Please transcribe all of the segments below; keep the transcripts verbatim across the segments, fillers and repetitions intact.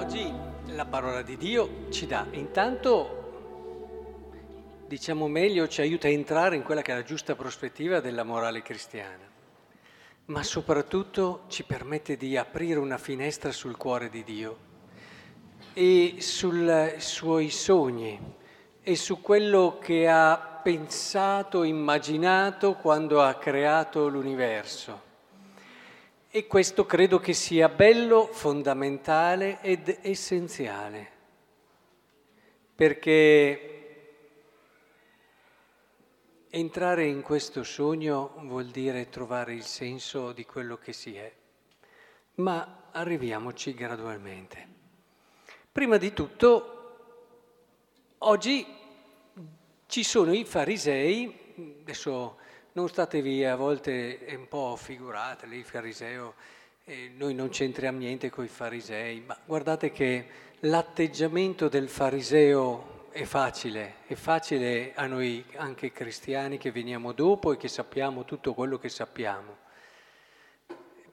Oggi la parola di Dio ci dà, intanto, diciamo meglio, ci aiuta a entrare in quella che è la giusta prospettiva della morale cristiana, ma soprattutto ci permette di aprire una finestra sul cuore di Dio e sui suoi sogni e su quello che ha pensato, immaginato quando ha creato l'universo. E questo credo che sia bello, fondamentale ed essenziale, perché entrare in questo sogno vuol dire trovare il senso di quello che si è, ma arriviamoci gradualmente. Prima di tutto, oggi ci sono i farisei, adesso non statevi a volte un po' figurate, lì il fariseo, eh, noi non c'entriamo niente con i farisei, ma guardate che l'atteggiamento del fariseo è facile, è facile a noi anche cristiani che veniamo dopo e che sappiamo tutto quello che sappiamo.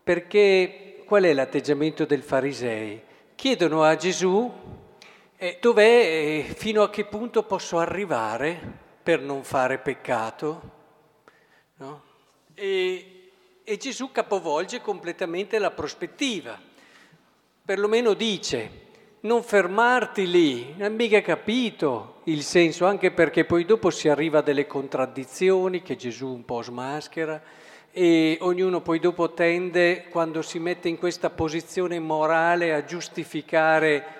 Perché qual è l'atteggiamento del farisei? Chiedono a Gesù eh, dov'è, eh, fino a che punto posso arrivare per non fare peccato? No? E, e Gesù capovolge completamente la prospettiva, perlomeno dice non fermarti lì, non hai mica capito il senso, anche perché poi dopo si arriva a delle contraddizioni che Gesù un po' smaschera e ognuno poi dopo tende, quando si mette in questa posizione morale, a giustificare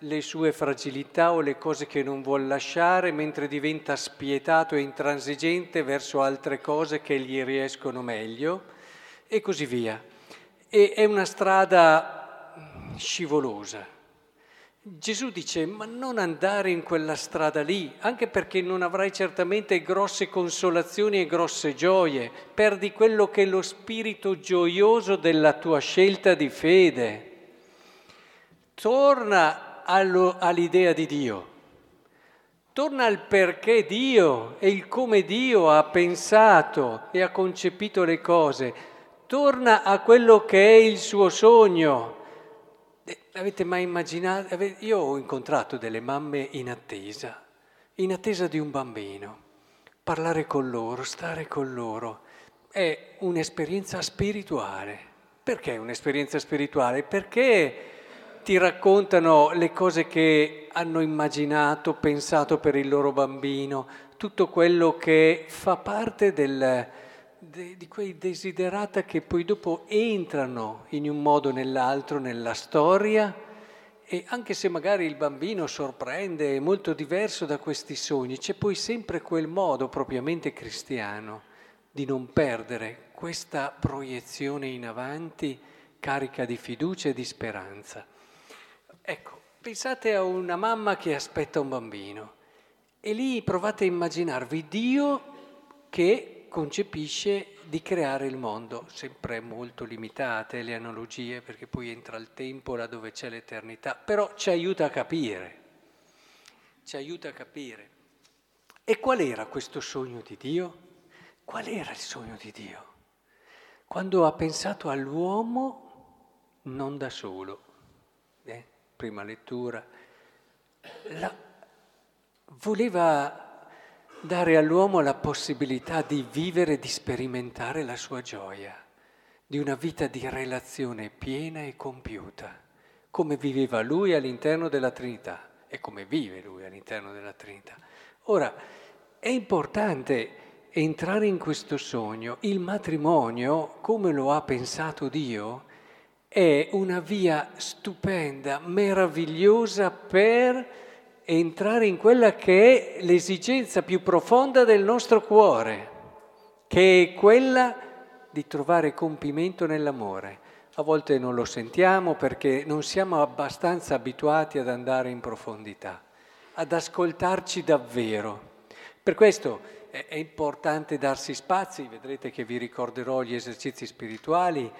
le sue fragilità o le cose che non vuol lasciare, mentre diventa spietato e intransigente verso altre cose che gli riescono meglio, e così via. E è una strada scivolosa. Gesù dice, ma non andare in quella strada lì, anche perché non avrai certamente grosse consolazioni e grosse gioie, perdi quello che è lo spirito gioioso della tua scelta di fede. Torna Allo, all'idea di Dio, torna al perché Dio e il come Dio ha pensato e ha concepito le cose, torna a quello che è il suo sogno. Eh, avete mai immaginato? Ave, io ho incontrato delle mamme in attesa, in attesa di un bambino, parlare con loro, stare con loro, è un'esperienza spirituale. Perché un'esperienza spirituale? Perché ti raccontano le cose che hanno immaginato, pensato per il loro bambino, tutto quello che fa parte del, de, di quei desiderata che poi dopo entrano in un modo o nell'altro nella storia, e anche se magari il bambino sorprende, è molto diverso da questi sogni, c'è poi sempre quel modo propriamente cristiano di non perdere questa proiezione in avanti carica di fiducia e di speranza. Ecco, pensate a una mamma che aspetta un bambino e lì provate a immaginarvi Dio che concepisce di creare il mondo, sempre molto limitate le analogie perché poi entra il tempo là dove c'è l'eternità, però ci aiuta a capire, ci aiuta a capire. E qual era questo sogno di Dio? Qual era il sogno di Dio? Quando ha pensato all'uomo non da solo, eh? prima lettura, la, voleva dare all'uomo la possibilità di vivere, di sperimentare la sua gioia, di una vita di relazione piena e compiuta, come viveva lui all'interno della Trinità e come vive lui all'interno della Trinità. Ora, è importante entrare in questo sogno. Il matrimonio, come lo ha pensato Dio, è una via stupenda, meravigliosa per entrare in quella che è l'esigenza più profonda del nostro cuore, che è quella di trovare compimento nell'amore. A volte non lo sentiamo perché non siamo abbastanza abituati ad andare in profondità, ad ascoltarci davvero. Per questo è importante darsi spazi, vedrete che vi ricorderò gli esercizi spirituali,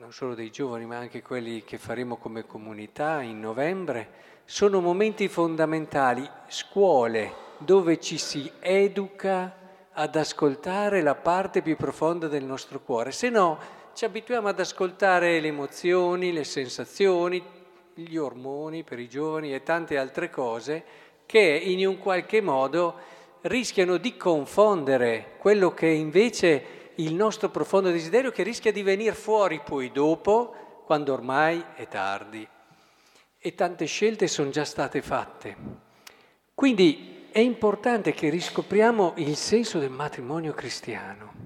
non solo dei giovani ma anche quelli che faremo come comunità in novembre, sono momenti fondamentali, scuole dove ci si educa ad ascoltare la parte più profonda del nostro cuore, se no ci abituiamo ad ascoltare le emozioni, le sensazioni, gli ormoni per i giovani e tante altre cose che in un qualche modo rischiano di confondere quello che invece il nostro profondo desiderio, che rischia di venire fuori poi dopo, quando ormai è tardi. E tante scelte sono già state fatte. Quindi è importante che riscopriamo il senso del matrimonio cristiano.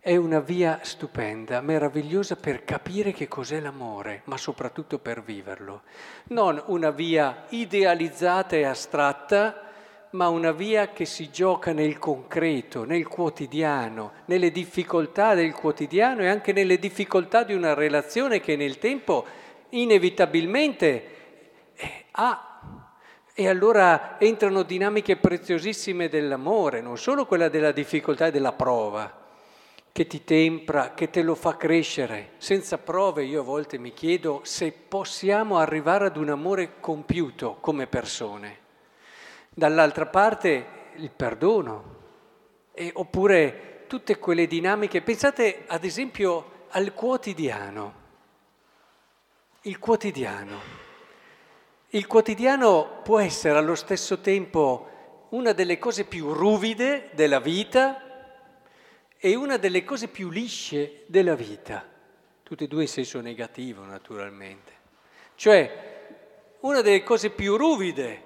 È una via stupenda, meravigliosa per capire che cos'è l'amore, ma soprattutto per viverlo. Non una via idealizzata e astratta, ma una via che si gioca nel concreto, nel quotidiano, nelle difficoltà del quotidiano e anche nelle difficoltà di una relazione che nel tempo inevitabilmente ha. E allora entrano dinamiche preziosissime dell'amore, non solo quella della difficoltà e della prova, che ti tempra, che te lo fa crescere. Senza prove io a volte mi chiedo se possiamo arrivare ad un amore compiuto come persone. Dall'altra parte il perdono, e, oppure tutte quelle dinamiche. Pensate ad esempio al quotidiano, il quotidiano. Il quotidiano può essere allo stesso tempo una delle cose più ruvide della vita e una delle cose più lisce della vita, tutte e due in senso negativo naturalmente. Cioè una delle cose più ruvide,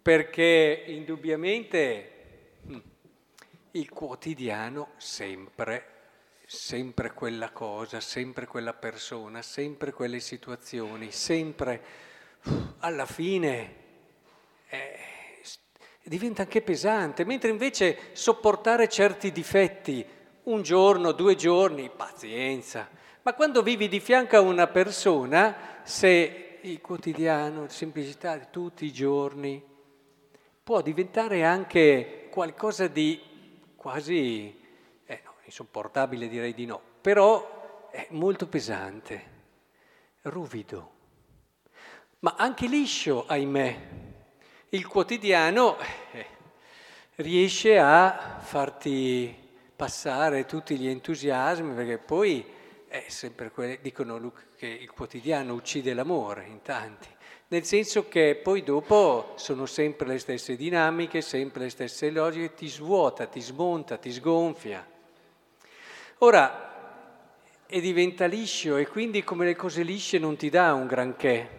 perché indubbiamente il quotidiano sempre, sempre quella cosa, sempre quella persona, sempre quelle situazioni, sempre alla fine eh, diventa anche pesante, mentre invece sopportare certi difetti un giorno, due giorni, pazienza. Ma quando vivi di fianco a una persona, se il quotidiano, semplicità di tutti i giorni, può diventare anche qualcosa di quasi, eh, no, insopportabile direi di no, però è molto pesante, ruvido, ma anche liscio, ahimè. Il quotidiano eh, riesce a farti passare tutti gli entusiasmi, perché poi è sempre quello, dicono che il quotidiano uccide l'amore in tanti. Nel senso che poi dopo sono sempre le stesse dinamiche, sempre le stesse logiche, ti svuota, ti smonta, ti sgonfia. Ora, e diventa liscio, e quindi come le cose lisce non ti dà un granché.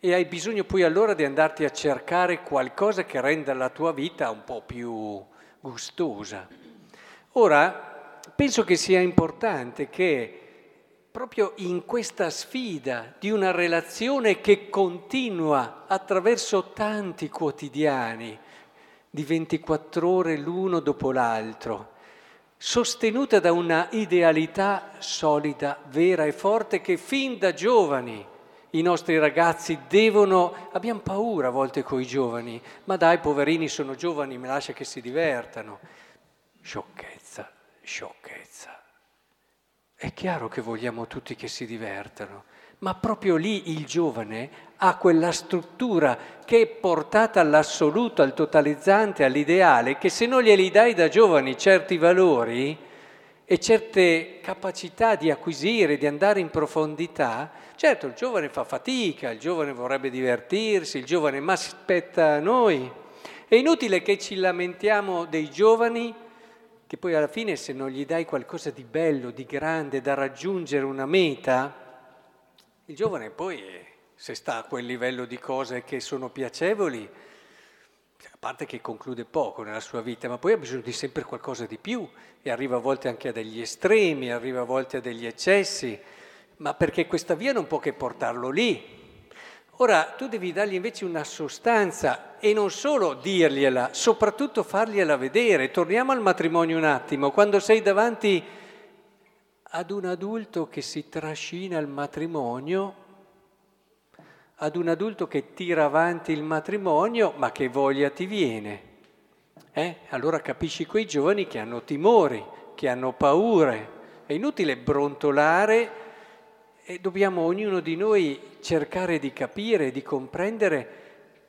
E hai bisogno poi allora di andarti a cercare qualcosa che renda la tua vita un po' più gustosa. Ora, penso che sia importante che proprio in questa sfida di una relazione che continua attraverso tanti quotidiani, di ventiquattro ore l'uno dopo l'altro, sostenuta da una idealità solida, vera e forte, che fin da giovani i nostri ragazzi devono... Abbiamo paura a volte coi giovani, ma dai, poverini, sono giovani, mi lascia che si divertano. Sciocchezza, sciocchezza. È chiaro che vogliamo tutti che si divertano, ma proprio lì il giovane ha quella struttura che è portata all'assoluto, al totalizzante, all'ideale, che se non glieli dai da giovani certi valori e certe capacità di acquisire, di andare in profondità, certo il giovane fa fatica, il giovane vorrebbe divertirsi, il giovane ma aspetta a noi. È inutile che ci lamentiamo dei giovani, che poi alla fine se non gli dai qualcosa di bello, di grande, da raggiungere una meta, il giovane poi, se sta a quel livello di cose che sono piacevoli, a parte che conclude poco nella sua vita, ma poi ha bisogno di sempre qualcosa di più, e arriva a volte anche a degli estremi, arriva a volte a degli eccessi, ma perché questa via non può che portarlo lì. Ora, tu devi dargli invece una sostanza, e non solo dirgliela, soprattutto fargliela vedere. Torniamo al matrimonio un attimo. Quando sei davanti ad un adulto che si trascina al matrimonio, ad un adulto che tira avanti il matrimonio, ma che voglia ti viene. Eh? Allora capisci quei giovani che hanno timori, che hanno paure. È inutile brontolare. E dobbiamo ognuno di noi cercare di capire, di comprendere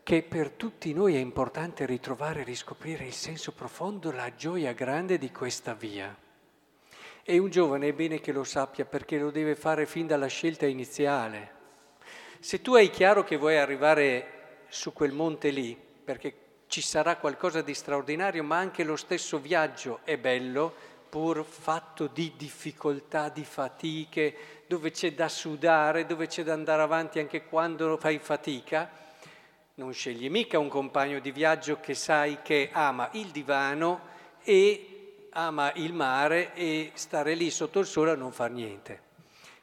che per tutti noi è importante ritrovare e riscoprire il senso profondo, la gioia grande di questa via. E un giovane è bene che lo sappia, perché lo deve fare fin dalla scelta iniziale. Se tu hai chiaro che vuoi arrivare su quel monte lì, perché ci sarà qualcosa di straordinario, ma anche lo stesso viaggio è bello, pur fatto di difficoltà, di fatiche, dove c'è da sudare, dove c'è da andare avanti anche quando fai fatica. Non scegli mica un compagno di viaggio che sai che ama il divano e ama il mare e stare lì sotto il sole a non far niente.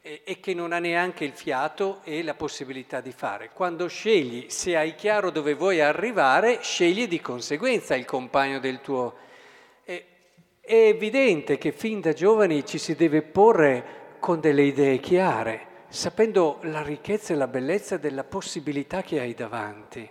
E che non ha neanche il fiato e la possibilità di fare. Quando scegli, se hai chiaro dove vuoi arrivare, scegli di conseguenza il compagno del tuo. È evidente che fin da giovani ci si deve porre con delle idee chiare, sapendo la ricchezza e la bellezza della possibilità che hai davanti.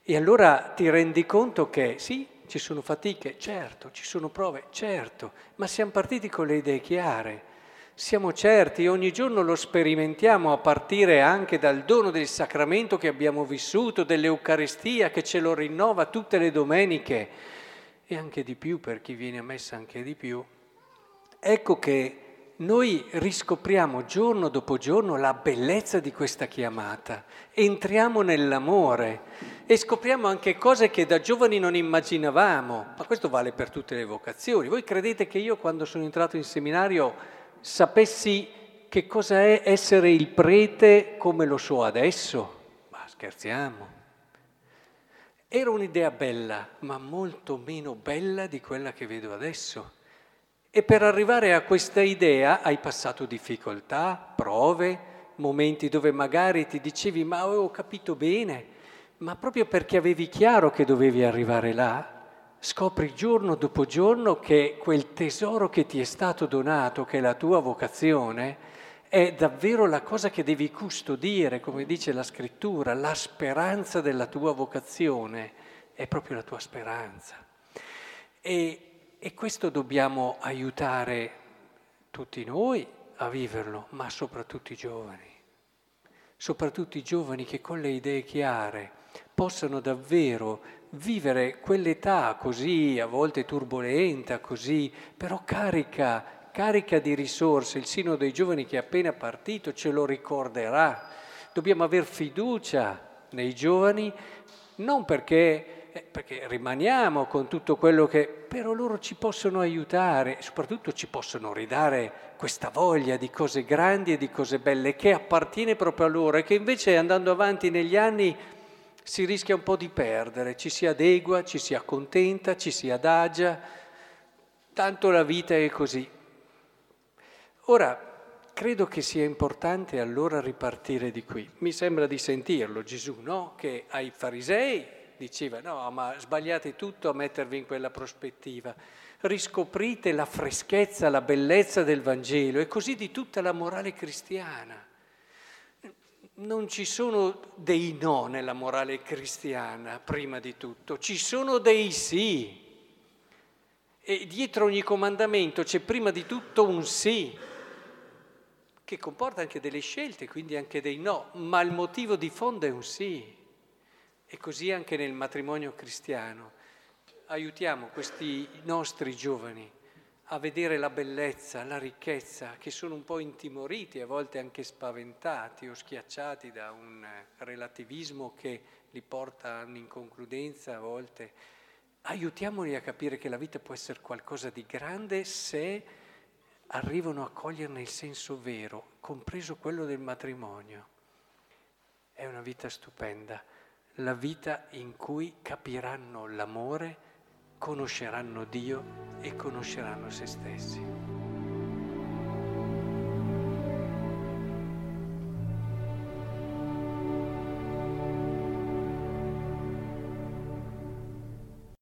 E allora ti rendi conto che sì, ci sono fatiche, certo, ci sono prove, certo, ma siamo partiti con le idee chiare. Siamo certi, ogni giorno lo sperimentiamo a partire anche dal dono del sacramento che abbiamo vissuto, dell'Eucaristia che ce lo rinnova tutte le domeniche e anche di più per chi viene a messa anche di più. Ecco che noi riscopriamo giorno dopo giorno la bellezza di questa chiamata, entriamo nell'amore e scopriamo anche cose che da giovani non immaginavamo, ma questo vale per tutte le vocazioni. Voi credete che io quando sono entrato in seminario sapessi che cosa è essere il prete come lo so adesso? Ma scherziamo. Era un'idea bella, ma molto meno bella di quella che vedo adesso. E per arrivare a questa idea hai passato difficoltà, prove, momenti dove magari ti dicevi ma avevo capito bene, ma proprio perché avevi chiaro che dovevi arrivare là, scopri giorno dopo giorno che quel tesoro che ti è stato donato, che è la tua vocazione, è davvero la cosa che devi custodire, come dice la Scrittura, la speranza della tua vocazione è proprio la tua speranza. E, e questo dobbiamo aiutare tutti noi a viverlo, ma soprattutto i giovani. Soprattutto i giovani che con le idee chiare possano davvero vivere quell'età così, a volte turbolenta, così, però carica, carica di risorse. Il Sinodo dei Giovani che è appena partito ce lo ricorderà. Dobbiamo aver fiducia nei giovani, non perché, eh, perché rimaniamo con tutto quello che... però loro ci possono aiutare e soprattutto ci possono ridare questa voglia di cose grandi e di cose belle che appartiene proprio a loro e che invece andando avanti negli anni si rischia un po' di perdere, ci si adegua, ci si accontenta, ci si adagia, tanto la vita è così. Ora, credo che sia importante allora ripartire di qui. Mi sembra di sentirlo, Gesù, no? Che ai farisei diceva, no, ma sbagliate tutto a mettervi in quella prospettiva. Riscoprite la freschezza, la bellezza del Vangelo e così di tutta la morale cristiana. Non ci sono dei no nella morale cristiana, prima di tutto, ci sono dei sì. E dietro ogni comandamento c'è prima di tutto un sì, che comporta anche delle scelte, quindi anche dei no, ma il motivo di fondo è un sì. E così anche nel matrimonio cristiano. Aiutiamo questi nostri giovani a vedere la bellezza, la ricchezza, che sono un po' intimoriti, a volte anche spaventati o schiacciati da un relativismo che li porta all'inconcludenza a volte. Aiutiamoli a capire che la vita può essere qualcosa di grande se arrivano a coglierne il senso vero, compreso quello del matrimonio. È una vita stupenda, la vita in cui capiranno l'amore, conosceranno Dio e conosceranno se stessi.